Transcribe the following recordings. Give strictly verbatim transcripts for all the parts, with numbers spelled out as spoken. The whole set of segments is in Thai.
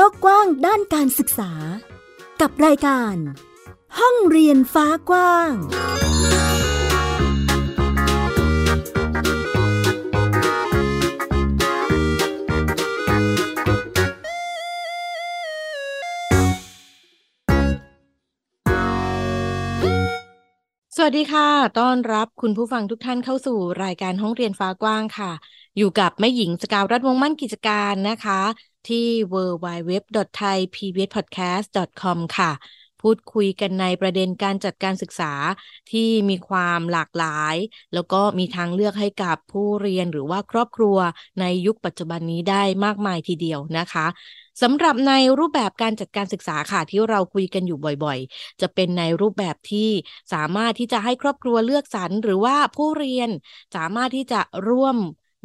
โลกกว้างด้านการศึกษากับรายการห้องเรียนฟ้ากว้างสวัสดีค่ะต้อนรับคุณผู้ฟังทุกท่านเข้าสู่รายการห้องเรียนฟ้ากว้างค่ะอยู่กับแม่หญิงสกาวรัตน์วงมั่นกิจการนะคะที่ ดับเบิลยู ดับเบิลยู ดับเบิลยู ดอท ไทย พี บี เอส พอดแคสต์ ดอท คอม ค่ะพูดคุยกันในประเด็นการจัดการศึกษาที่มีความหลากหลายแล้วก็มีทางเลือกให้กับผู้เรียนหรือว่าครอบครัวในยุคปัจจุบันนี้ได้มากมายทีเดียวนะคะสำหรับในรูปแบบการจัดการศึกษาค่ะที่เราคุยกันอยู่บ่อยๆจะเป็นในรูปแบบที่สามารถที่จะให้ครอบครัวเลือกสรรหรือว่าผู้เรียนสามารถที่จะร่วม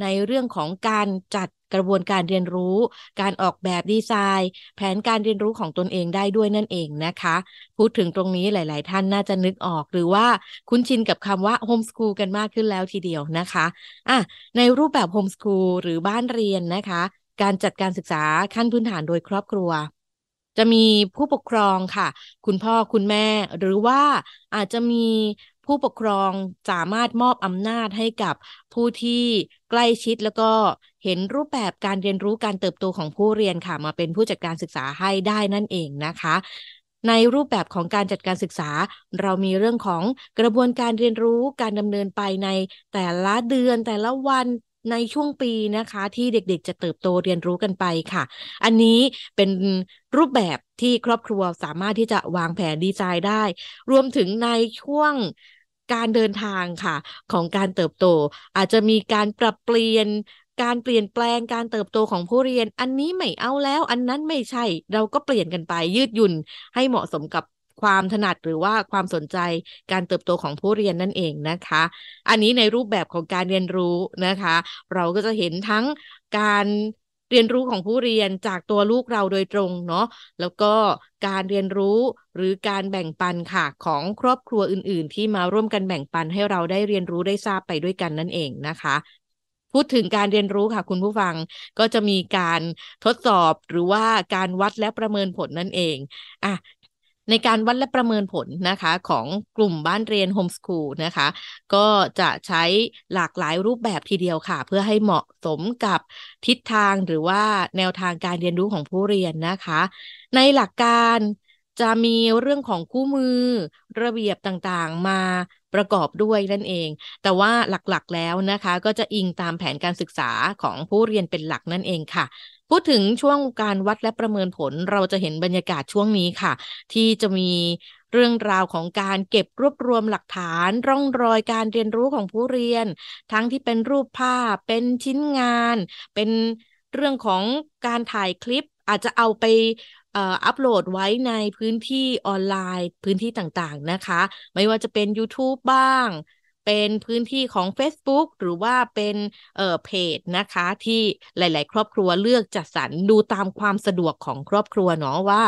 ในเรื่องของการจัดกระบวนการเรียนรู้การออกแบบดีไซน์แผนการเรียนรู้ของตนเองได้ด้วยนั่นเองนะคะพูดถึงตรงนี้หลายๆท่านน่าจะนึกออกหรือว่าคุ้นชินกับคำว่าโฮมสคูลกันมากขึ้นแล้วทีเดียวนะคะอ่ะในรูปแบบโฮมสคูลหรือบ้านเรียนนะคะการจัดการศึกษาขั้นพื้นฐานโดยครอบครัวจะมีผู้ปกครองค่ะคุณพ่อคุณแม่หรือว่าอาจจะมีผู้ปกครองสามารถมอบอำนาจให้กับผู้ที่ใกล้ชิดแล้วก็เห็นรูปแบบการเรียนรู้การเติบโตของผู้เรียนค่ะมาเป็นผู้จัดการศึกษาให้ได้นั่นเองนะคะในรูปแบบของการจัดการศึกษาเรามีเรื่องของกระบวนการเรียนรู้การดำเนินไปในแต่ละเดือนแต่ละวันในช่วงปีนะคะที่เด็กๆจะเติบโตเรียนรู้กันไปค่ะอันนี้เป็นรูปแบบที่ครอบครัวสามารถที่จะวางแผนดีไซน์ได้รวมถึงในช่วงการเดินทางค่ะของการเติบโตอาจจะมีการปรับเปลี่ยนการเปลี่ยนแปลงการเติบโตของผู้เรียนอันนี้ไม่เอาแล้วอันนั้นไม่ใช่เราก็เปลี่ยนกันไปยืดหยุ่นให้เหมาะสมกับความถนัดหรือว่าความสนใจการเติบโตของผู้เรียนนั่นเองนะคะอันนี้ในรูปแบบของการเรียนรู้นะคะเราก็จะเห็นทั้งการเรียนรู้ของผู้เรียนจากตัวลูกเราโดยตรงเนาะแล้วก็การเรียนรู้หรือการแบ่งปันค่ะของครอบครัวอื่นๆที่มาร่วมกันแบ่งปันให้เราได้เรียนรู้ได้ทราบไปด้วยกันนั่นเองนะคะพูดถึงการเรียนรู้ค่ะคุณผู้ฟังก็จะมีการทดสอบหรือว่าการวัดและประเมินผลนั่นเองอ่ะในการวัดและประเมินผลนะคะของกลุ่มบ้านเรียนโฮมสคูลนะคะก็จะใช้หลากหลายรูปแบบทีเดียวค่ะเพื่อให้เหมาะสมกับทิศทางหรือว่าแนวทางการเรียนรู้ของผู้เรียนนะคะในหลักการจะมีเรื่องของคู่มือระเบียบต่างๆมาประกอบด้วยนั่นเองแต่ว่าหลักๆแล้วนะคะก็จะอิงตามแผนการศึกษาของผู้เรียนเป็นหลักนั่นเองค่ะพูดถึงช่วงการวัดและประเมินผลเราจะเห็นบรรยากาศช่วงนี้ค่ะที่จะมีเรื่องราวของการเก็บรวบรวมหลักฐานร่องรอยการเรียนรู้ของผู้เรียนทั้งที่เป็นรูปภาพเป็นชิ้นงานเป็นเรื่องของการถ่ายคลิปอาจจะเอาไปเอ่ออัปโหลดไว้ในพื้นที่ออนไลน์พื้นที่ต่างๆนะคะไม่ว่าจะเป็น YouTube บ้างเป็นพื้นที่ของ Facebook หรือว่าเป็นเอ่อเพจนะคะที่หลายๆครอบครัวเลือกจัดสรรดูตามความสะดวกของครอบครัวเนาะว่า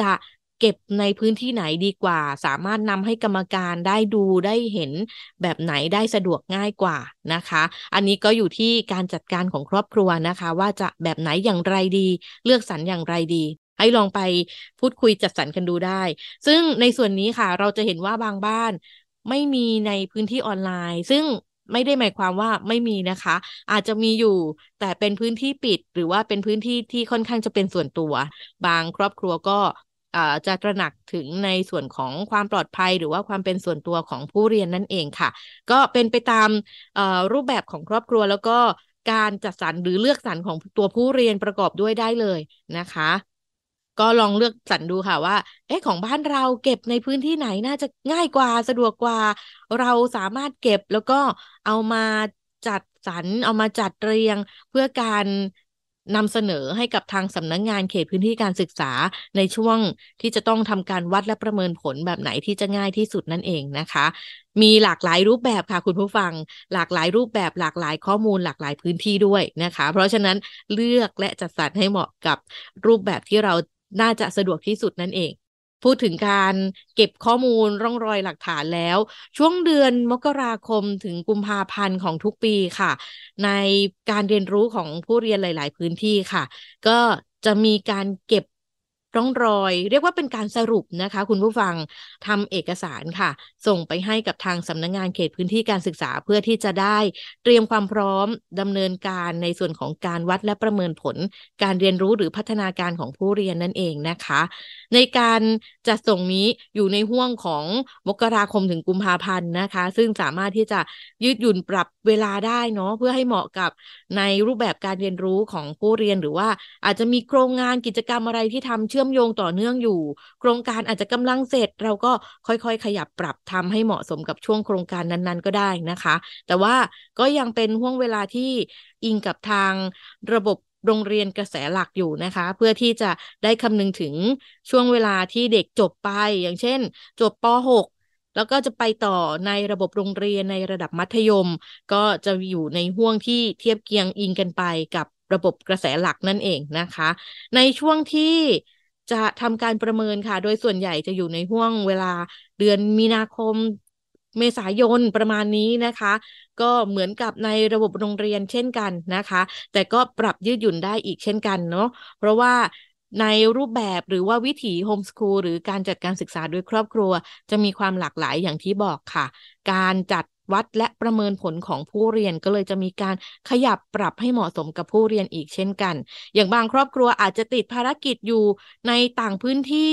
จะเก็บในพื้นที่ไหนดีกว่าสามารถนำให้กรรมการได้ดูได้เห็นแบบไหนได้สะดวกง่ายกว่านะคะอันนี้ก็อยู่ที่การจัดการของครอบครัวนะคะว่าจะแบบไหนอย่างไรดีเลือกสรรอย่างไรดีให้ลองไปพูดคุยจัดสรรกันดูได้ซึ่งในส่วนนี้ค่ะเราจะเห็นว่าบางบ้านไม่มีในพื้นที่ออนไลน์ซึ่งไม่ได้หมายความว่าไม่มีนะคะอาจจะมีอยู่แต่เป็นพื้นที่ปิดหรือว่าเป็นพื้นที่ที่ค่อนข้างจะเป็นส่วนตัวบางครอบครัวก็จะตระหนักถึงในส่วนของความปลอดภัยหรือว่าความเป็นส่วนตัวของผู้เรียนนั่นเองค่ะก็เป็นไปตามรูปแบบของครอบครัวแล้วก็การจัดสรรหรือเลือกสรรของตัวผู้เรียนประกอบด้วยได้เลยนะคะก็ลองเลือกสรรดูค่ะว่าเอ๊ะของบ้านเราเก็บในพื้นที่ไหนน่าจะง่ายกว่าสะดวกกว่าเราสามารถเก็บแล้วก็เอามาจัดสรรเอามาจัดเรียงเพื่อการนำเสนอให้กับทางสำนักงานเขตพื้นที่การศึกษาในช่วงที่จะต้องทำการวัดและประเมินผลแบบไหนที่จะง่ายที่สุดนั่นเองนะคะมีหลากหลายรูปแบบค่ะคุณผู้ฟังหลากหลายรูปแบบหลากหลายข้อมูลหลากหลายพื้นที่ด้วยนะคะเพราะฉะนั้นเลือกและจัดสรรให้เหมาะกับรูปแบบที่เราน่าจะสะดวกที่สุดนั่นเองพูดถึงการเก็บข้อมูลร่องรอยหลักฐานแล้วช่วงเดือนมกราคมถึงกุมภาพันธ์ของทุกปีค่ะในการเรียนรู้ของผู้เรียนหลายๆพื้นที่ค่ะก็ จะมีการเก็บร่องรอยเรียกว่าเป็นการสรุปนะคะคุณผู้ฟังทำเอกสารค่ะส่งไปให้กับทางสำนักงานเขตพื้นที่การศึกษาเพื่อที่จะได้เตรียมความพร้อมดำเนินการในส่วนของการวัดและประเมินผลการเรียนรู้หรือพัฒนาการของผู้เรียนนั่นเองนะคะในการจัดส่งนี้อยู่ในห้วงของมกราคมถึงกุมภาพันธ์นะคะซึ่งสามารถที่จะยืดหยุ่นปรับเวลาได้เนาะเพื่อให้เหมาะกับในรูปแบบการเรียนรู้ของผู้เรียนหรือว่าอาจจะมีโครงงานกิจกรรมอะไรที่ทำเชื่อมโยงต่อเนื่องอยู่โครงการอาจจะกำลังเสร็จเราก็ค่อยๆขยับปรับทำให้เหมาะสมกับช่วงโครงการนั้นๆก็ได้นะคะแต่ว่าก็ยังเป็นห่วงเวลาที่อิงกับทางระบบโรงเรียนกระแสหลักอยู่นะคะเพื่อที่จะได้คำนึงถึงช่วงเวลาที่เด็กจบไปอย่างเช่นจบป หกแล้วก็จะไปต่อในระบบโรงเรียนในระดับมัธยมก็จะอยู่ในห้วงที่เทียบเคียงอิงกันไปกับระบบกระแสหลักนั่นเองนะคะในช่วงที่จะทำการประเมินค่ะโดยส่วนใหญ่จะอยู่ในห้วงเวลาเดือนมีนาคมเมษายนประมาณนี้นะคะก็เหมือนกับในระบบโรงเรียนเช่นกันนะคะแต่ก็ปรับยืดหยุ่นได้อีกเช่นกันเนาะเพราะว่าในรูปแบบหรือว่าวิถีโฮมสคูลหรือการจัดการศึกษาโดยครอบครัวจะมีความหลากหลายอย่างที่บอกค่ะการจัดวัดและประเมินผลของผู้เรียนก็เลยจะมีการขยับปรับให้เหมาะสมกับผู้เรียนอีกเช่นกันอย่างบางครอบครัวอาจจะติดภารกิจอยู่ในต่างพื้นที่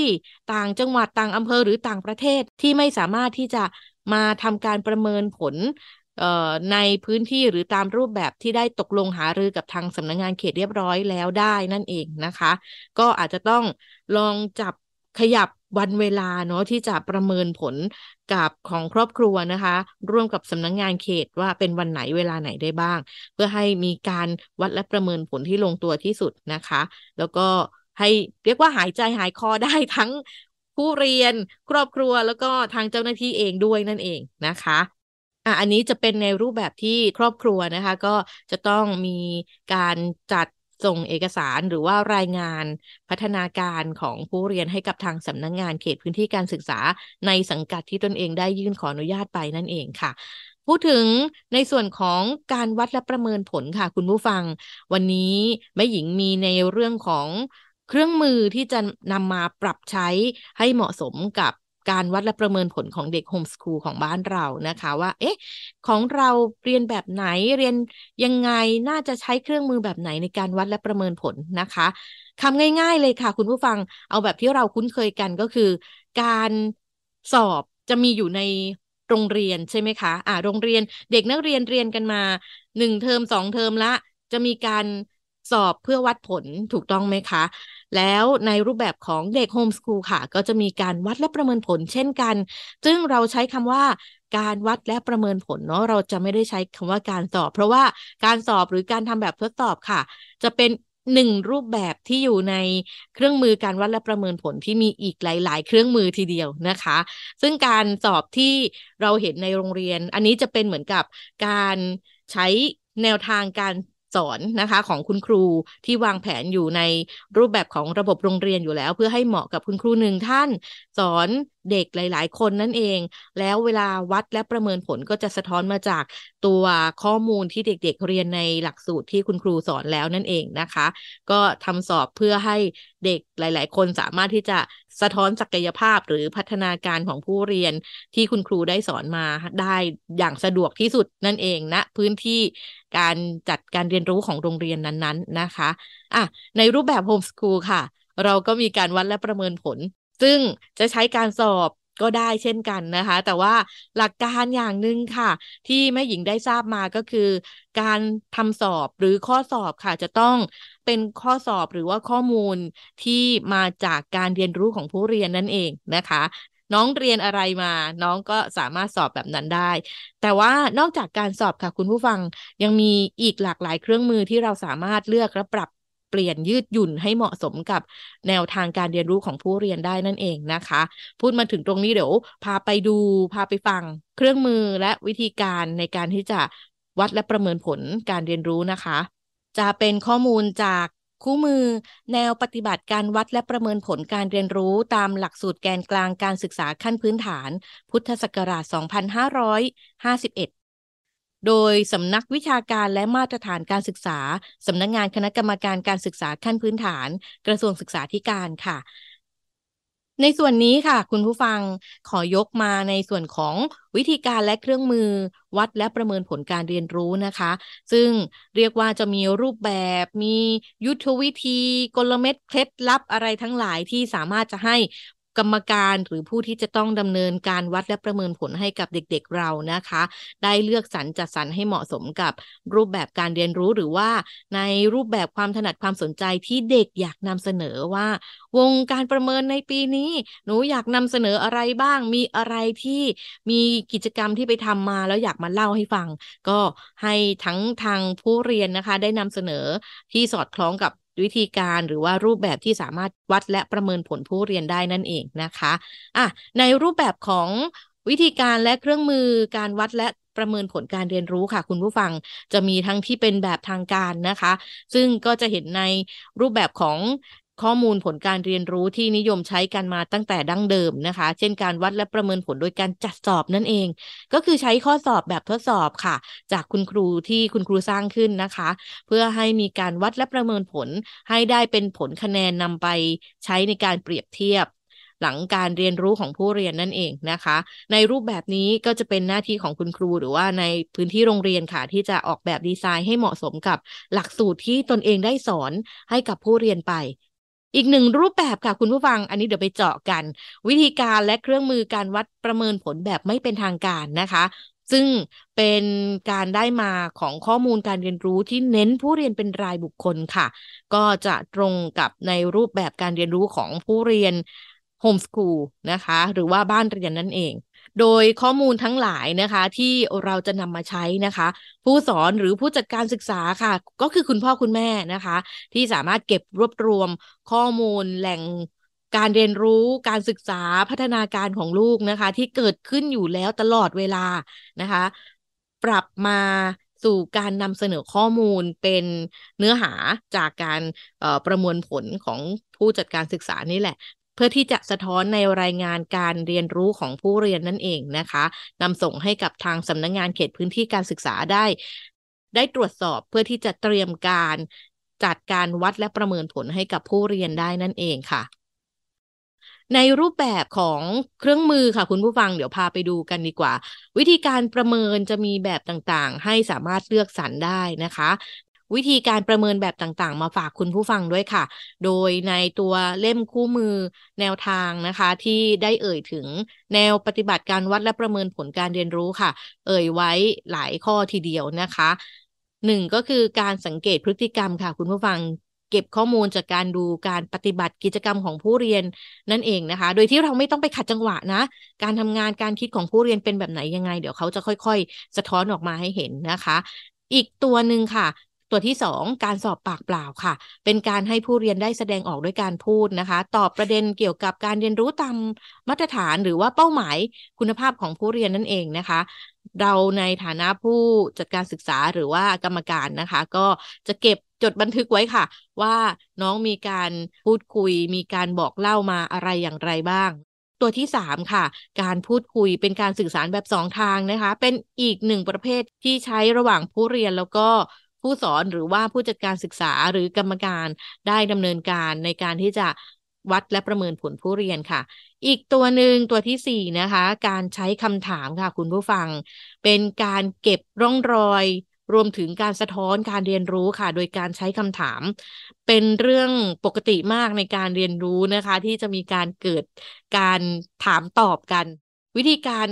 ต่างจังหวัดต่างอำเภอหรือต่างประเทศที่ไม่สามารถที่จะมาทำการประเมินผลในพื้นที่หรือตามรูปแบบที่ได้ตกลงหารือกับทางสำนักงานเขตเรียบร้อยแล้วได้นั่นเองนะคะก็อาจจะต้องลองจับขยับวันเวลาเนาะที่จะประเมินผลกับของครอบครัวนะคะร่วมกับสำนักงานเขตว่าเป็นวันไหนเวลาไหนได้บ้างเพื่อให้มีการวัดและประเมินผลที่ลงตัวที่สุดนะคะแล้วก็ให้เรียกว่าหายใจหายคอได้ทั้งผู้เรียนครอบครัวแล้วก็ทางเจ้าหน้าที่เองด้วยนั่นเองนะคะอ่ะอันนี้จะเป็นในรูปแบบที่ครอบครัวนะคะก็จะต้องมีการจัดส่งเอกสารหรือว่ารายงานพัฒนาการของผู้เรียนให้กับทางสำนักงานเขตพื้นที่การศึกษาในสังกัดที่ตนเองได้ยื่นขออนุญาตไปนั่นเองค่ะพูดถึงในส่วนของการวัดและประเมินผลค่ะคุณผู้ฟังวันนี้แม่หญิงมีในเรื่องของเครื่องมือที่จะนำมาปรับใช้ให้เหมาะสมกับการวัดและประเมินผลของเด็กโฮมสคูลของบ้านเรานะคะว่าเอ๊ะของเราเรียนแบบไหนเรียนยังไงน่าจะใช้เครื่องมือแบบไหนในการวัดและประเมินผลนะคะคำง่ายๆเลยค่ะคุณผู้ฟังเอาแบบที่เราคุ้นเคยกันก็คือการสอบจะมีอยู่ในโรงเรียนใช่ไหมคะอ่าโรงเรียนเด็กนักเรียนเรียนกันมาหนึ่งเทอมสองเทอมละจะมีการสอบเพื่อวัดผลถูกต้องไหมคะแล้วในรูปแบบของเด็กโฮมสคูลค่ะก็จะมีการวัดและประเมินผลเช่นกันซึ่งเราใช้คำว่าการวัดและประเมินผลเนาะเราจะไม่ได้ใช้คำว่าการสอบเพราะว่าการสอบหรือการทำแบบทดสอบค่ะจะเป็นหนึ่งรูปแบบที่อยู่ในเครื่องมือการวัดและประเมินผลที่มีอีกหลายๆเครื่องมือทีเดียวนะคะซึ่งการสอบที่เราเห็นในโรงเรียนอันนี้จะเป็นเหมือนกับการใช้แนวทางการสอนนะคะของคุณครูที่วางแผนอยู่ในรูปแบบของระบบโรงเรียนอยู่แล้วเพื่อให้เหมาะกับคุณครูหนึ่งท่านสอนเด็กหลายๆคนนั่นเองแล้วเวลาวัดและประเมินผลก็จะสะท้อนมาจากตัวข้อมูลที่เด็กๆเรียนในหลักสูตรที่คุณครูสอนแล้วนั่นเองนะคะก็ทำสอบเพื่อให้เด็กหลายๆคนสามารถที่จะสะท้อนศักยภาพหรือพัฒนาการของผู้เรียนที่คุณครูได้สอนมาได้อย่างสะดวกที่สุดนั่นเองณนะพื้นที่การจัดการเรียนรู้ของโรงเรียนนั้นๆ น, นะคะอ่ะในรูปแบบโฮมสคูลค่ะเราก็มีการวัดและประเมินผลซึ่งจะใช้การสอบก็ได้เช่นกันนะคะแต่ว่าหลักการอย่างหนึ่งค่ะที่แม่หญิงได้ทราบมาก็คือการทำสอบหรือข้อสอบค่ะจะต้องเป็นข้อสอบหรือว่าข้อมูลที่มาจากการเรียนรู้ของผู้เรียนนั่นเองนะคะน้องเรียนอะไรมาน้องก็สามารถสอบแบบนั้นได้แต่ว่านอกจากการสอบค่ะคุณผู้ฟังยังมีอีกหลากหลายเครื่องมือที่เราสามารถเลือกและปรับเปลี่ยนยืดหยุ่นให้เหมาะสมกับแนวทางการเรียนรู้ของผู้เรียนได้นั่นเองนะคะพูดมาถึงตรงนี้เดี๋ยวพาไปดูพาไปฟังเครื่องมือและวิธีการในการที่จะวัดและประเมินผลการเรียนรู้นะคะจะเป็นข้อมูลจากคู่มือแนวปฏิบัติการวัดและประเมินผลการเรียนรู้ตามหลักสูตรแกนกลางการศึกษาขั้นพื้นฐานพุทธศักราชสองพันห้าร้อยห้าสิบเอ็ด โดยสำนักวิชาการและมาตรฐานการศึกษาสำนักงานคณะกรรมการการศึกษาขั้นพื้นฐานกระทรวงศึกษาธิการค่ะในส่วนนี้ค่ะคุณผู้ฟังขอยกมาในส่วนของวิธีการและเครื่องมือวัดและประเมินผลการเรียนรู้นะคะซึ่งเรียกว่าจะมีรูปแบบมียุทธวิธีกลเม็ดเคล็ดลับอะไรทั้งหลายที่สามารถจะให้กรรมการหรือผู้ที่จะต้องดำเนินการวัดและประเมินผลให้กับเด็กๆเรานะคะได้เลือกสรรจัดสรรให้เหมาะสมกับรูปแบบการเรียนรู้หรือว่าในรูปแบบความถนัดความสนใจที่เด็กอยากนำเสนอว่าวงการประเมินในปีนี้หนูอยากนำเสนออะไรบ้างมีอะไรที่มีกิจกรรมที่ไปทำมาแล้วอยากมาเล่าให้ฟังก็ให้ทั้งทางผู้เรียนนะคะได้นำเสนอที่สอดคล้องกับวิธีการหรือว่ารูปแบบที่สามารถวัดและประเมินผลผู้เรียนได้นั่นเองนะคะอ่ะในรูปแบบของวิธีการและเครื่องมือการวัดและประเมินผลการเรียนรู้ค่ะคุณผู้ฟังจะมีทั้งที่เป็นแบบทางการนะคะซึ่งก็จะเห็นในรูปแบบของข้อมูลผลการเรียนรู้ที่นิยมใช้กันมาตั้งแต่ดั้งเดิมนะคะเช่นการวัดและประเมินผลโดยการจัดสอบนั่นเองก็คือใช้ข้อสอบแบบทดสอบค่ะจากคุณครูที่คุณครูสร้างขึ้นนะคะเพื่อให้มีการวัดและประเมินผลให้ได้เป็นผลคะแนนนำไปใช้ในการเปรียบเทียบหลังการเรียนรู้ของผู้เรียนนั่นเองนะคะในรูปแบบนี้ก็จะเป็นหน้าที่ของคุณครูหรือว่าในพื้นที่โรงเรียนค่ะที่จะออกแบบดีไซน์ให้เหมาะสมกับหลักสูตรที่ตนเองได้สอนให้กับผู้เรียนไปอีกหนึ่งรูปแบบค่ะคุณผู้ฟังอันนี้เดี๋ยวไปเจาะกันวิธีการและเครื่องมือการวัดประเมินผลแบบไม่เป็นทางการนะคะซึ่งเป็นการได้มาของข้อมูลการเรียนรู้ที่เน้นผู้เรียนเป็นรายบุคคลค่ะก็จะตรงกับในรูปแบบการเรียนรู้ของผู้เรียนโฮมสคูลนะคะหรือว่าบ้านเรียนนั่นเองโดยข้อมูลทั้งหลายนะคะที่เราจะนำมาใช้นะคะผู้สอนหรือผู้จัดการศึกษาค่ะก็คือคุณพ่อคุณแม่นะคะที่สามารถเก็บรวบรวมข้อมูลแหล่งการเรียนรู้การศึกษาพัฒนาการของลูกนะคะที่เกิดขึ้นอยู่แล้วตลอดเวลานะคะปรับมาสู่การนำเสนอข้อมูลเป็นเนื้อหาจากการประมวลผลของผู้จัดการศึกษานี่แหละเพื่อที่จะสะท้อนในรายงานการเรียนรู้ของผู้เรียนนั่นเองนะคะนำส่งให้กับทางสำนักงานเขตพื้นที่การศึกษาได้ได้ตรวจสอบเพื่อที่จะเตรียมการจัดการวัดและประเมินผลให้กับผู้เรียนได้นั่นเองค่ะในรูปแบบของเครื่องมือค่ะคุณผู้ฟังเดี๋ยวพาไปดูกันดีกว่าวิธีการประเมินจะมีแบบต่างๆให้สามารถเลือกสรรได้นะคะวิธีการประเมินแบบต่างๆมาฝากคุณผู้ฟังด้วยค่ะโดยในตัวเล่มคู่มือแนวทางนะคะที่ได้เอ่ยถึงแนวปฏิบัติการวัดและประเมินผลการเรียนรู้ค่ะเอ่ยไว้หลายข้อทีเดียวนะคะหนึ่งก็คือการสังเกตพฤติกรรมค่ะคุณผู้ฟังเก็บข้อมูลจากการดูการปฏิบัติกิจกรรมของผู้เรียนนั่นเองนะคะโดยที่เราไม่ต้องไปขัดจังหวะนะการทำงานการคิดของผู้เรียนเป็นแบบไหนยังไงเดี๋ยวเขาจะค่อยๆสะท้อนออกมาให้เห็นนะคะอีกตัวนึงค่ะตัวที่สองการสอบปากเปล่าค่ะเป็นการให้ผู้เรียนได้แสดงออกด้วยการพูดนะคะตอบประเด็นเกี่ยวกับการเรียนรู้ตามมาตรฐานหรือว่าเป้าหมายคุณภาพของผู้เรียนนั่นเองนะคะเราในฐานะผู้จัดการศึกษาหรือว่ากรรมการนะคะก็จะเก็บจดบันทึกไว้ค่ะว่าน้องมีการพูดคุยมีการบอกเล่ามาอะไรอย่างไรบ้างตัวที่สามค่ะการพูดคุยเป็นการสื่อสารแบบสองทางนะคะเป็นอีกหนึ่งประเภทที่ใช้ระหว่างผู้เรียนแล้วก็ผู้สอนหรือว่าผู้จัดการศึกษาหรือกรรมการได้ดำเนินการในการที่จะวัดและประเมินผลผู้เรียนค่ะอีกตัวหนึ่งตัวที่สี่นะคะการใช้คำถามค่ะคุณผู้ฟังเป็นการเก็บร่องรอยรวมถึงการสะท้อนการเรียนรู้ค่ะโดยการใช้คำถามเป็นเรื่องปกติมากในการเรียนรู้นะคะที่จะมีการเกิดการถามตอบกันวิธีการ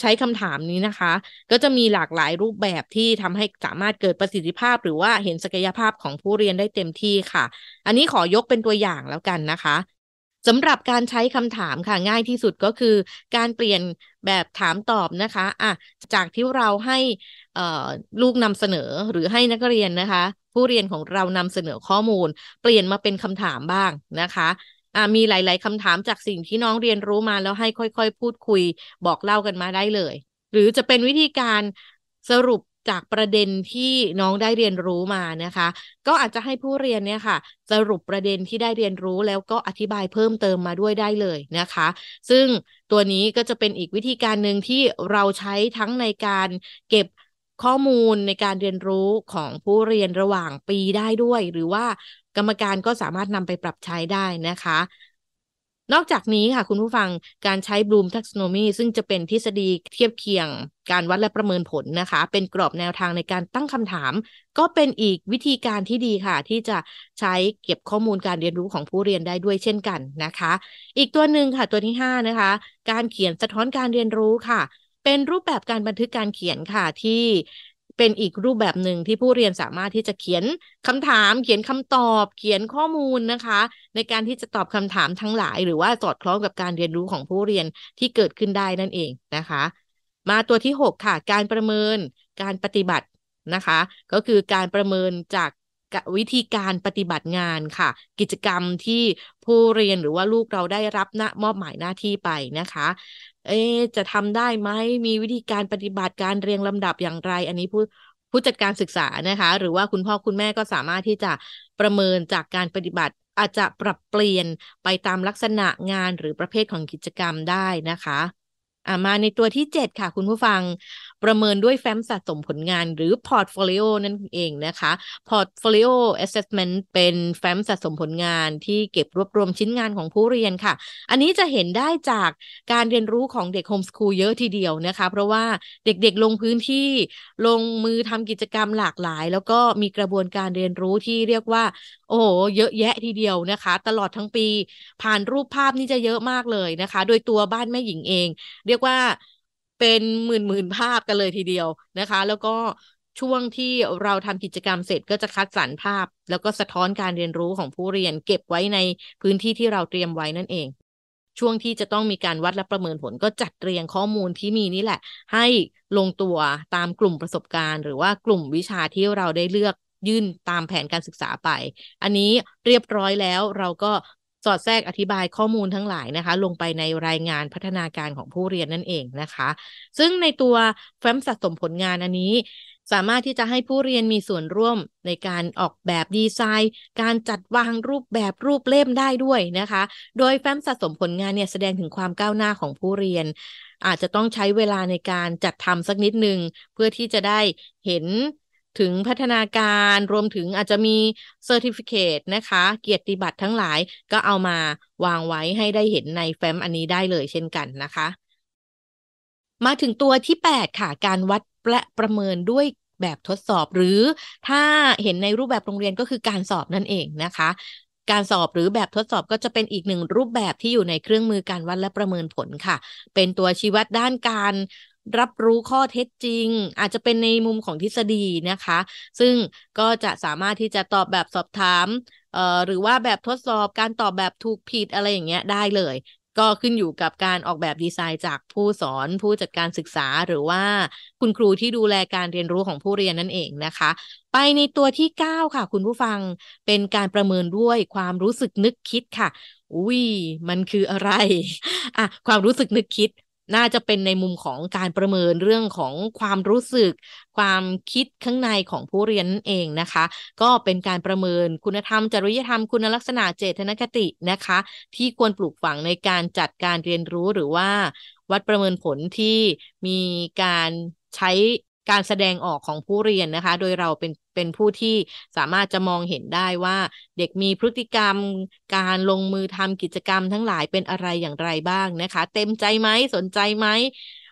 ใช้คำถามนี้นะคะก็จะมีหลากหลายรูปแบบที่ทำให้สามารถเกิดประสิทธิภาพหรือว่าเห็นศักยภาพของผู้เรียนได้เต็มที่ค่ะอันนี้ขอยกเป็นตัวอย่างแล้วกันนะคะสำหรับการใช้คำถามค่ะง่ายที่สุดก็คือการเปลี่ยนแบบถามตอบนะคะอ่ะจากที่เราให้เอ่อลูกนำเสนอหรือให้นักเรียนนะคะผู้เรียนของเรานำเสนอข้อมูลเปลี่ยนมาเป็นคำถามบ้างนะคะอ่ะมีหลายๆคำถามจากสิ่งที่น้องเรียนรู้มาแล้วให้ค่อยๆพูดคุยบอกเล่ากันมาได้เลยหรือจะเป็นวิธีการสรุปจากประเด็นที่น้องได้เรียนรู้มานะคะก็อาจจะให้ผู้เรียนเนี่ยค่ะสรุปประเด็นที่ได้เรียนรู้แล้วก็อธิบายเพิ่มเติมมาด้วยได้เลยนะคะซึ่งตัวนี้ก็จะเป็นอีกวิธีการนึงที่เราใช้ทั้งในการเก็บ ข้อมูลในการเรียนรู้ของผู้เรียนระหว่างปีได้ด้วยหรือว่ากรรมการก็สามารถนำไปปรับใช้ได้นะคะนอกจากนี้ค่ะคุณผู้ฟังการใช้ Bloom Taxonomy ซึ่งจะเป็นทฤษฎีเทียบเคียงการวัดและประเมินผลนะคะเป็นกรอบแนวทางในการตั้งคำถามก็เป็นอีกวิธีการที่ดีค่ะที่จะใช้เก็บข้อมูลการเรียนรู้ของผู้เรียนได้ด้วยเช่นกันนะคะอีกตัวหนึ่งค่ะตัวที่ห้านะคะการเขียนสะท้อนการเรียนรู้ค่ะเป็นรูปแบบการบันทึกการเขียนค่ะที่เป็นอีกรูปแบบหนึ่งที่ผู้เรียนสามารถที่จะเขียนคำถามเขียนคำตอบเขียนข้อมูลนะคะในการที่จะตอบคำถามทั้งหลายหรือว่าสอดคล้องกับการเรียนรู้ของผู้เรียนที่เกิดขึ้นได้นั่นเองนะคะมาตัวที่หกค่ะการประเมินการปฏิบัตินะคะก็คือการประเมินจากวิธีการปฏิบัติงานค่ะกิจกรรมที่ผู้เรียนหรือว่าลูกเราได้รับหน้ามอบหมายหน้าที่ไปนะคะเอ๊จะทำได้ไหมมีวิธีการปฏิบัติการเรียงลำดับอย่างไรอันนี้ผู้ผู้จัดการศึกษานะคะหรือว่าคุณพ่อคุณแม่ก็สามารถที่จะประเมินจากการปฏิบัติอาจจะปรับเปลี่ยนไปตามลักษณะงานหรือประเภทของกิจกรรมได้นะคะอ่ะมาในตัวที่เจ็ดค่ะคุณผู้ฟังประเมินด้วยแฟ้มสะสมผลงานหรือพอร์ตโฟลิโอนั่นเองนะคะพอร์ตโฟลิโอแอสเซสเมนต์เป็นแฟ้มสะสมผลงานที่เก็บรวบรวมชิ้นงานของผู้เรียนค่ะอันนี้จะเห็นได้จากการเรียนรู้ของเด็กโฮมสคูลเยอะทีเดียวนะคะเพราะว่าเด็กๆลงพื้นที่ลงมือทำกิจกรรมหลากหลายแล้วก็มีกระบวนการเรียนรู้ที่เรียกว่าโอ้โหเยอะแยะทีเดียวนะคะตลอดทั้งปีผ่านรูปภาพนี่จะเยอะมากเลยนะคะโดยตัวบ้านแม่หญิงเองเรียกว่าเป็นหมื่นๆภาพกันเลยทีเดียวนะคะแล้วก็ช่วงที่เราทำกิจกรรมเสร็จก็จะคัดสรรภาพแล้วก็สะท้อนการเรียนรู้ของผู้เรียนเก็บไว้ในพื้นที่ที่เราเตรียมไว้นั่นเองช่วงที่จะต้องมีการวัดและประเมินผลก็จัดเรียงข้อมูลที่มีนี่แหละให้ลงตัวตามกลุ่มประสบการณ์หรือว่ากลุ่มวิชาที่เราได้เลือกยื่นตามแผนการศึกษาไปอันนี้เรียบร้อยแล้วเราก็สอดแทรกอธิบายข้อมูลทั้งหลายนะคะลงไปในรายงานพัฒนาการของผู้เรียนนั่นเองนะคะซึ่งในตัวแฟ้มสะสมผลงานอันนี้สามารถที่จะให้ผู้เรียนมีส่วนร่วมในการออกแบบดีไซน์การจัดวางรูปแบบรูปเล่มได้ด้วยนะคะโดยแฟ้มสะสมผลงานเนี่ยแสดงถึงความก้าวหน้าของผู้เรียนอาจจะต้องใช้เวลาในการจัดทำสักนิดนึงเพื่อที่จะได้เห็นถึงพัฒนาการรวมถึงอาจจะมีเซอร์ติฟิเคตนะคะเกียรติบัตรทั้งหลายก็เอามาวางไว้ให้ได้เห็นในแฟ้มอันนี้ได้เลยเช่นกันนะคะมาถึงตัวที่แปดค่ะการวัดและประเมินด้วยแบบทดสอบหรือถ้าเห็นในรูปแบบโรงเรียนก็คือการสอบนั่นเองนะคะการสอบหรือแบบทดสอบก็จะเป็นอีกหนึ่งรูปแบบที่อยู่ในเครื่องมือการวัดและประเมินผลค่ะเป็นตัวชี้วัดด้านการรับรู้ข้อเท็จจริงอาจจะเป็นในมุมของทฤษฎีนะคะซึ่งก็จะสามารถที่จะตอบแบบสอบถามเอ่อหรือว่าแบบทดสอบการตอบแบบถูกผิดอะไรอย่างเงี้ยได้เลยก็ขึ้นอยู่กับการออกแบบดีไซน์จากผู้สอนผู้จัดการศึกษาหรือว่าคุณครูที่ดูแลการเรียนรู้ของผู้เรียนนั่นเองนะคะไปในตัวที่เก้าค่ะคุณผู้ฟังเป็นการประเมินด้วยความรู้สึกนึกคิดค่ะอุ้ยมันคืออะไรอ่ะความรู้สึกนึกคิดน่าจะเป็นในมุมของการประเมินเรื่องของความรู้สึกความคิดข้างในของผู้เรียนนั่นเองนะคะก็เป็นการประเมินคุณธรรมจริยธรรมคุณลักษณะเจตนคตินะคะที่ควรปลูกฝังในการจัดการเรียนรู้หรือว่าวัดประเมินผลที่มีการใช้การแสดงออกของผู้เรียนนะคะโดยเราเป็นเป็นผู้ที่สามารถจะมองเห็นได้ว่าเด็กมีพฤติกรรมการลงมือทำกิจกรรมทั้งหลายเป็นอะไรอย่างไรบ้างนะคะเต็มใจไหมสนใจไหม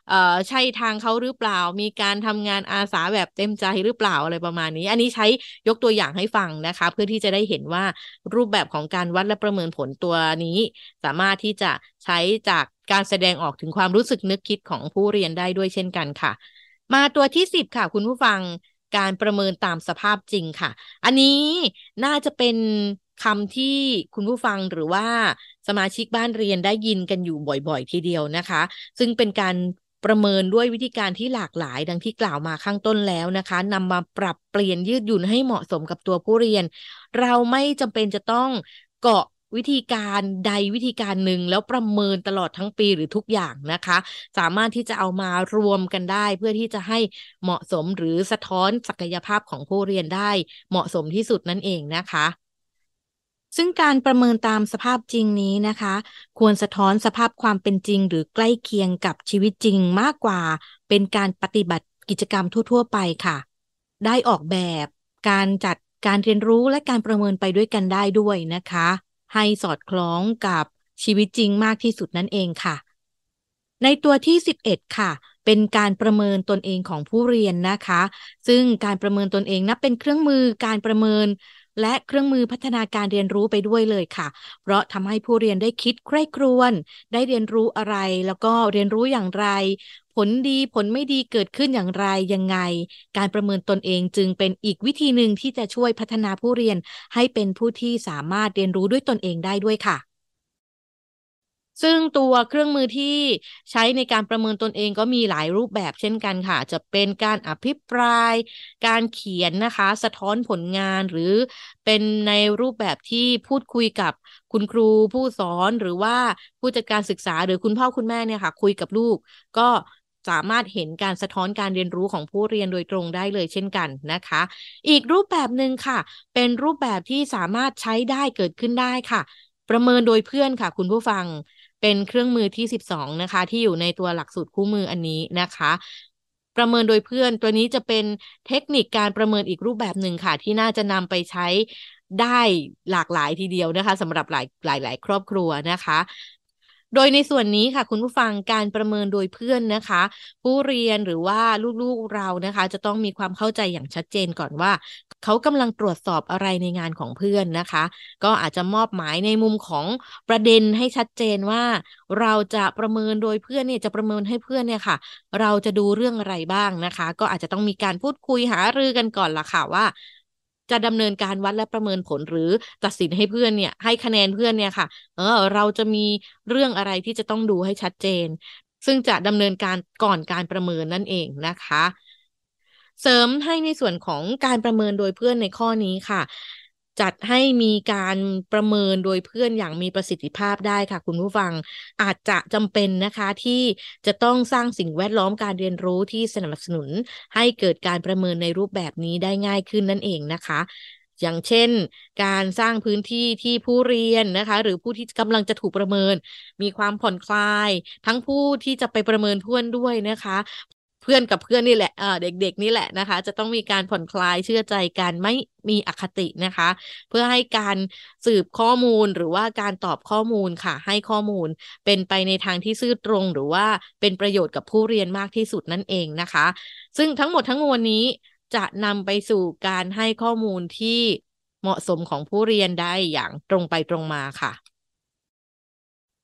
เอ่อใช่ทางเขาหรือเปล่ามีการทำงานอาสาแบบเต็มใจหรือเปล่าอะไรประมาณนี้อันนี้ใช้ยกตัวอย่างให้ฟังนะคะเพื่อที่จะได้เห็นว่ารูปแบบของการวัดและประเมินผลตัวนี้สามารถที่จะใช้จากการแสดงออกถึงความรู้สึกนึกคิดของผู้เรียนได้ด้วยเช่นกันค่ะมาตัวที่สิบค่ะคุณผู้ฟังการประเมินตามสภาพจริงค่ะอันนี้น่าจะเป็นคำที่คุณผู้ฟังหรือว่าสมาชิกบ้านเรียนได้ยินกันอยู่บ่อยๆทีเดียวนะคะซึ่งเป็นการประเมินด้วยวิธีการที่หลากหลายดังที่กล่าวมาข้างต้นแล้วนะคะนำมาปรับเปลี่ยนยืดหยุ่นให้เหมาะสมกับตัวผู้เรียนเราไม่จำเป็นจะต้องเกาะวิธีการใดวิธีการหนึ่งแล้วประเมินตลอดทั้งปีหรือทุกอย่างนะคะสามารถที่จะเอามารวมกันได้เพื่อที่จะให้เหมาะสมหรือสะท้อนศักยภาพของผู้เรียนได้เหมาะสมที่สุดนั่นเองนะคะซึ่งการประเมินตามสภาพจริงนี้นะคะควรสะท้อนสภาพความเป็นจริงหรือใกล้เคียงกับชีวิตจริงมากกว่าเป็นการปฏิบัติ กิจกรรมทั่วๆไปค่ะได้ออกแบบการจัดการเรียนรู้และการประเมินไปด้วยกันได้ด้วยนะคะให้สอดคล้องกับชีวิตจริงมากที่สุดนั่นเองค่ะในตัวที่สิบเอ็ดค่ะเป็นการประเมินตนเองของผู้เรียนนะคะซึ่งการประเมินตนเองนับเป็นเครื่องมือการประเมินและเครื่องมือพัฒนาการเรียนรู้ไปด้วยเลยค่ะเพราะทำให้ผู้เรียนได้คิดใคร่ครวญได้เรียนรู้อะไรแล้วก็เรียนรู้อย่างไรผลดีผลไม่ดีเกิดขึ้นอย่างไรยังไงการประเมินตนเองจึงเป็นอีกวิธีหนึ่งที่จะช่วยพัฒนาผู้เรียนให้เป็นผู้ที่สามารถเรียนรู้ด้วยตนเองได้ด้วยค่ะซึ่งตัวเครื่องมือที่ใช้ในการประเมินตนเองก็มีหลายรูปแบบเช่นกันค่ะจะเป็นการอภิปรายการเขียนนะคะสะท้อนผลงานหรือเป็นในรูปแบบที่พูดคุยกับคุณครูผู้สอนหรือว่าผู้จัดการศึกษาหรือคุณพ่อคุณแม่เนี่ยค่ะคุยกับลูกก็สามารถเห็นการสะท้อนการเรียนรู้ของผู้เรียนโดยตรงได้เลยเช่นกันนะคะอีกรูปแบบนึงค่ะเป็นรูปแบบที่สามารถใช้ได้เกิดขึ้นได้ค่ะประเมินโดยเพื่อนค่ะคุณผู้ฟังเป็นเครื่องมือที่สิบสองนะคะที่อยู่ในตัวหลักสูตรคู่มืออันนี้นะคะประเมินโดยเพื่อนตัวนี้จะเป็นเทคนิคการประเมินอีกรูปแบบนึงค่ะที่น่าจะนำไปใช้ได้หลากหลายทีเดียวนะคะสำหรับหลายหลายหลายครอบครัวนะคะโดยในส่วนนี้ค่ะคุณผู้ฟังการประเมินโดยเพื่อนนะคะผู้เรียนหรือว่าลูกๆเรานะคะจะต้องมีความเข้าใจอย่างชัดเจนก่อนว่าเขากำลังตรวจสอบอะไรในงานของเพื่อนนะคะก็อาจจะมอบหมายในมุมของประเด็นให้ชัดเจนว่าเราจะประเมินโดยเพื่อนเนี่ยจะประเมินให้เพื่อนเนี่ยค่ะเราจะดูเรื่องอะไรบ้างนะคะก็อาจจะต้องมีการพูดคุยหารือกันก่อนล่ะค่ะว่าจะดำเนินการวัดและประเมินผลหรือตัดสินให้เพื่อนเนี่ยให้คะแนนเพื่อนเนี่ยค่ะเออเราจะมีเรื่องอะไรที่จะต้องดูให้ชัดเจนซึ่งจะดำเนินการก่อนการประเมินนั่นเองนะคะเสริมให้ในส่วนของการประเมินโดยเพื่อนในข้อนี้ค่ะจัดให้มีการประเมินโดยเพื่อนอย่างมีประสิทธิภาพได้ค่ะคุณผู้ฟังอาจจะจำเป็นนะคะที่จะต้องสร้างสิ่งแวดล้อมการเรียนรู้ที่สนับสนุนให้เกิดการประเมินในรูปแบบนี้ได้ง่ายขึ้นนั่นเองนะคะอย่างเช่นการสร้างพื้นที่ที่ผู้เรียนนะคะหรือผู้ที่กำลังจะถูกประเมินมีความผ่อนคลายทั้งผู้ที่จะไปประเมินเพื่อนด้วยนะคะเพื่อนกับเพื่อนนี่แหละเอ่อเด็กๆนี่แหละนะคะจะต้องมีการผ่อนคลายเชื่อใจกันไม่มีอคตินะคะเพื่อให้การสืบข้อมูลหรือว่าการตอบข้อมูลค่ะให้ข้อมูลเป็นไปในทางที่ซื่อตรงหรือว่าเป็นประโยชน์กับผู้เรียนมากที่สุดนั่นเองนะคะซึ่งทั้งหมดทั้งมวลนี้จะนำไปสู่การให้ข้อมูลที่เหมาะสมของผู้เรียนได้อย่างตรงไปตรงมาค่ะ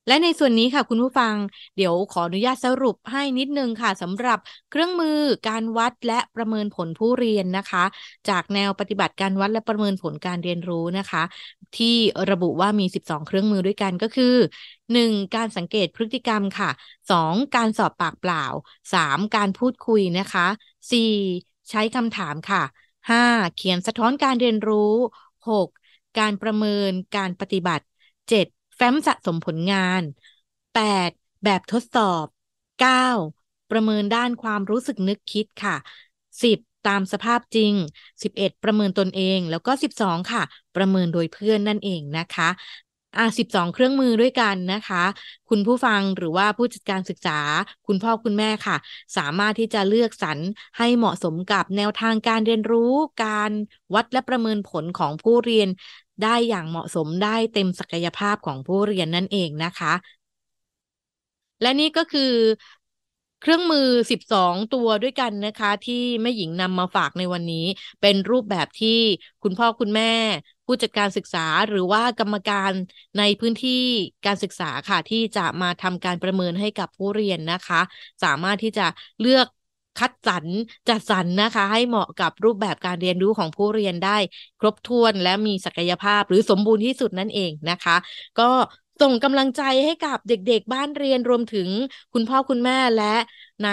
และในส่วนนี้ค่ะคุณผู้ฟังเดี๋ยวขออนุญาตสรุปให้นิดนึงค่ะสำหรับเครื่องมือการวัดและประเมินผลผู้เรียนนะคะจากแนวปฏิบัติการวัดและประเมินผลการเรียนรู้นะคะที่ระบุว่ามีสิบสองเครื่องมือด้วยกันก็คือหนึ่งการสังเกตพฤติกรรมค่ะสองการสอบปากเปล่าสามการพูดคุยนะคะสี่ใช้คำถามค่ะห้าเขียนสะท้อนการเรียนรู้หกการประเมินการปฏิบัติเจ็ดแฟ้มสะสมผลงานแปดแบบทดสอบเก้าประเมินด้านความรู้สึกนึกคิดค่ะสิบตามสภาพจริงสิบเอ็ดประเมินตนเองแล้วก็สิบสองค่ะประเมินโดยเพื่อนนั่นเองนะคะอ่ะสิบสองเครื่องมือด้วยกันนะคะคุณผู้ฟังหรือว่าผู้จัดการศึกษาคุณพ่อคุณแม่ค่ะสามารถที่จะเลือกสรรให้เหมาะสมกับแนวทางการเรียนรู้การวัดและประเมินผลของผู้เรียนได้อย่างเหมาะสมได้เต็มศักยภาพของผู้เรียนนั่นเองนะคะและนี่ก็คือเครื่องมือสิบสองตัวด้วยกันนะคะที่แม่หญิงนำมาฝากในวันนี้เป็นรูปแบบที่คุณพ่อคุณแม่ผู้จัดการศึกษาหรือว่ากรรมการในพื้นที่การศึกษาค่ะที่จะมาทำการประเมินให้กับผู้เรียนนะคะสามารถที่จะเลือกคัดสรรจัดสรรนะคะให้เหมาะกับรูปแบบการเรียนรู้ของผู้เรียนได้ครบถ้วนและมีศักยภาพหรือสมบูรณ์ที่สุดนั่นเองนะคะก็ส่งกำลังใจให้กับเด็กๆบ้านเรียนรวมถึงคุณพ่อคุณแม่และใน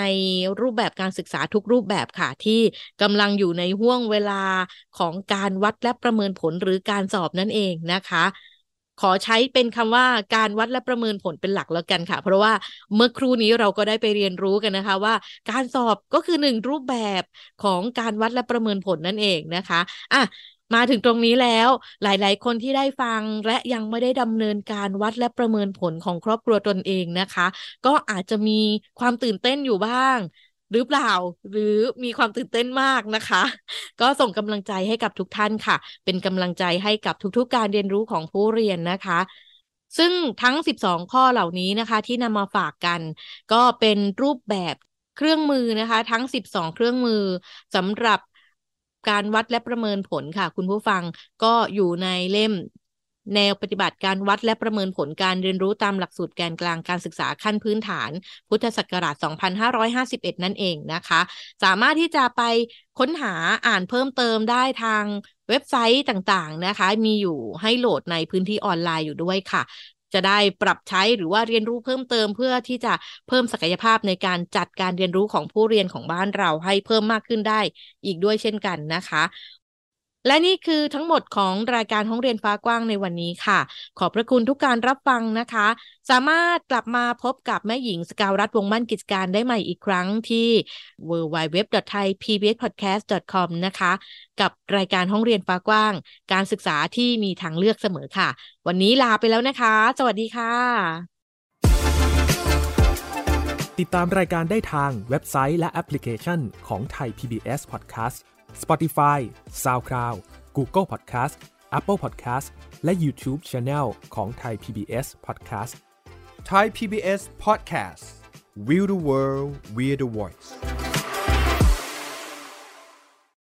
รูปแบบการศึกษาทุกรูปแบบค่ะที่กำลังอยู่ในห้วงเวลาของการวัดและประเมินผลหรือการสอบนั่นเองนะคะขอใช้เป็นคำว่าการวัดและประเมินผลเป็นหลักแล้วกันค่ะเพราะว่าเมื่อครู่นี้เราก็ได้ไปเรียนรู้กันนะคะว่าการสอบก็คือหนึ่งรูปแบบของการวัดและประเมินผลนั่นเองนะคะอ่ะมาถึงตรงนี้แล้วหลายๆคนที่ได้ฟังและยังไม่ได้ดำเนินการวัดและประเมินผลของครอบครัวตนเองนะคะก็อาจจะมีความตื่นเต้นอยู่บ้าง หรือเปล่าหรือมีความตื่นเต้นมากนะคะก็ส่งกำลังใจให้กับทุกท่านค่ะเป็นกำลังใจให้กับทุกๆการเรียนรู้ของผู้เรียนนะคะซึ่งทั้งสิบสองข้อเหล่านี้นะคะที่นำมาฝากกันก็เป็นรูปแบบเครื่องมือนะคะทั้งสิบสองเครื่องมือสำหรับการวัดและประเมินผลค่ะคุณผู้ฟังก็อยู่ในเล่มแนวปฏิบัติการวัดและประเมินผลการเรียนรู้ตามหลักสูตรแกนกลางการศึกษาขั้นพื้นฐานพุทธศักราชสองพันห้าร้อยห้าสิบเอ็ดนั่นเองนะคะสามารถที่จะไปค้นหาอ่านเพิ่มเติมได้ทางเว็บไซต์ต่างๆนะคะมีอยู่ให้โหลดในพื้นที่ออนไลน์อยู่ด้วยค่ะจะได้ปรับใช้หรือว่าเรียนรู้เพิ่มเติมเพื่อที่จะเพิ่มศักยภาพในการจัดการเรียนรู้ของผู้เรียนของบ้านเราให้เพิ่มมากขึ้นได้อีกด้วยเช่นกันนะคะและนี่คือทั้งหมดของรายการห้องเรียนฟ้ากว้างในวันนี้ค่ะขอบพระคุณทุกการรับฟังนะคะสามารถกลับมาพบกับแม่หญิงสกาวรัตน์วงมั่นกิจการได้ใหม่อีกครั้งที่ ดับเบิลยู ดับเบิลยู ดับเบิลยู ดอท ไทย พี บี เอส พอดแคสต์ ดอท คอม นะคะกับรายการห้องเรียนฟ้ากว้างการศึกษาที่มีทางเลือกเสมอค่ะวันนี้ลาไปแล้วนะคะสวัสดีค่ะติดตามรายการได้ทางเว็บไซต์และแอปพลิเคชันของ Thai พี บี เอส Podcast Spotify, SoundCloud, Google Podcast, Apple Podcast และ YouTube Channel ของ Thai พี บี เอส Podcast Thai พี บี เอส Podcast We the World We the Voice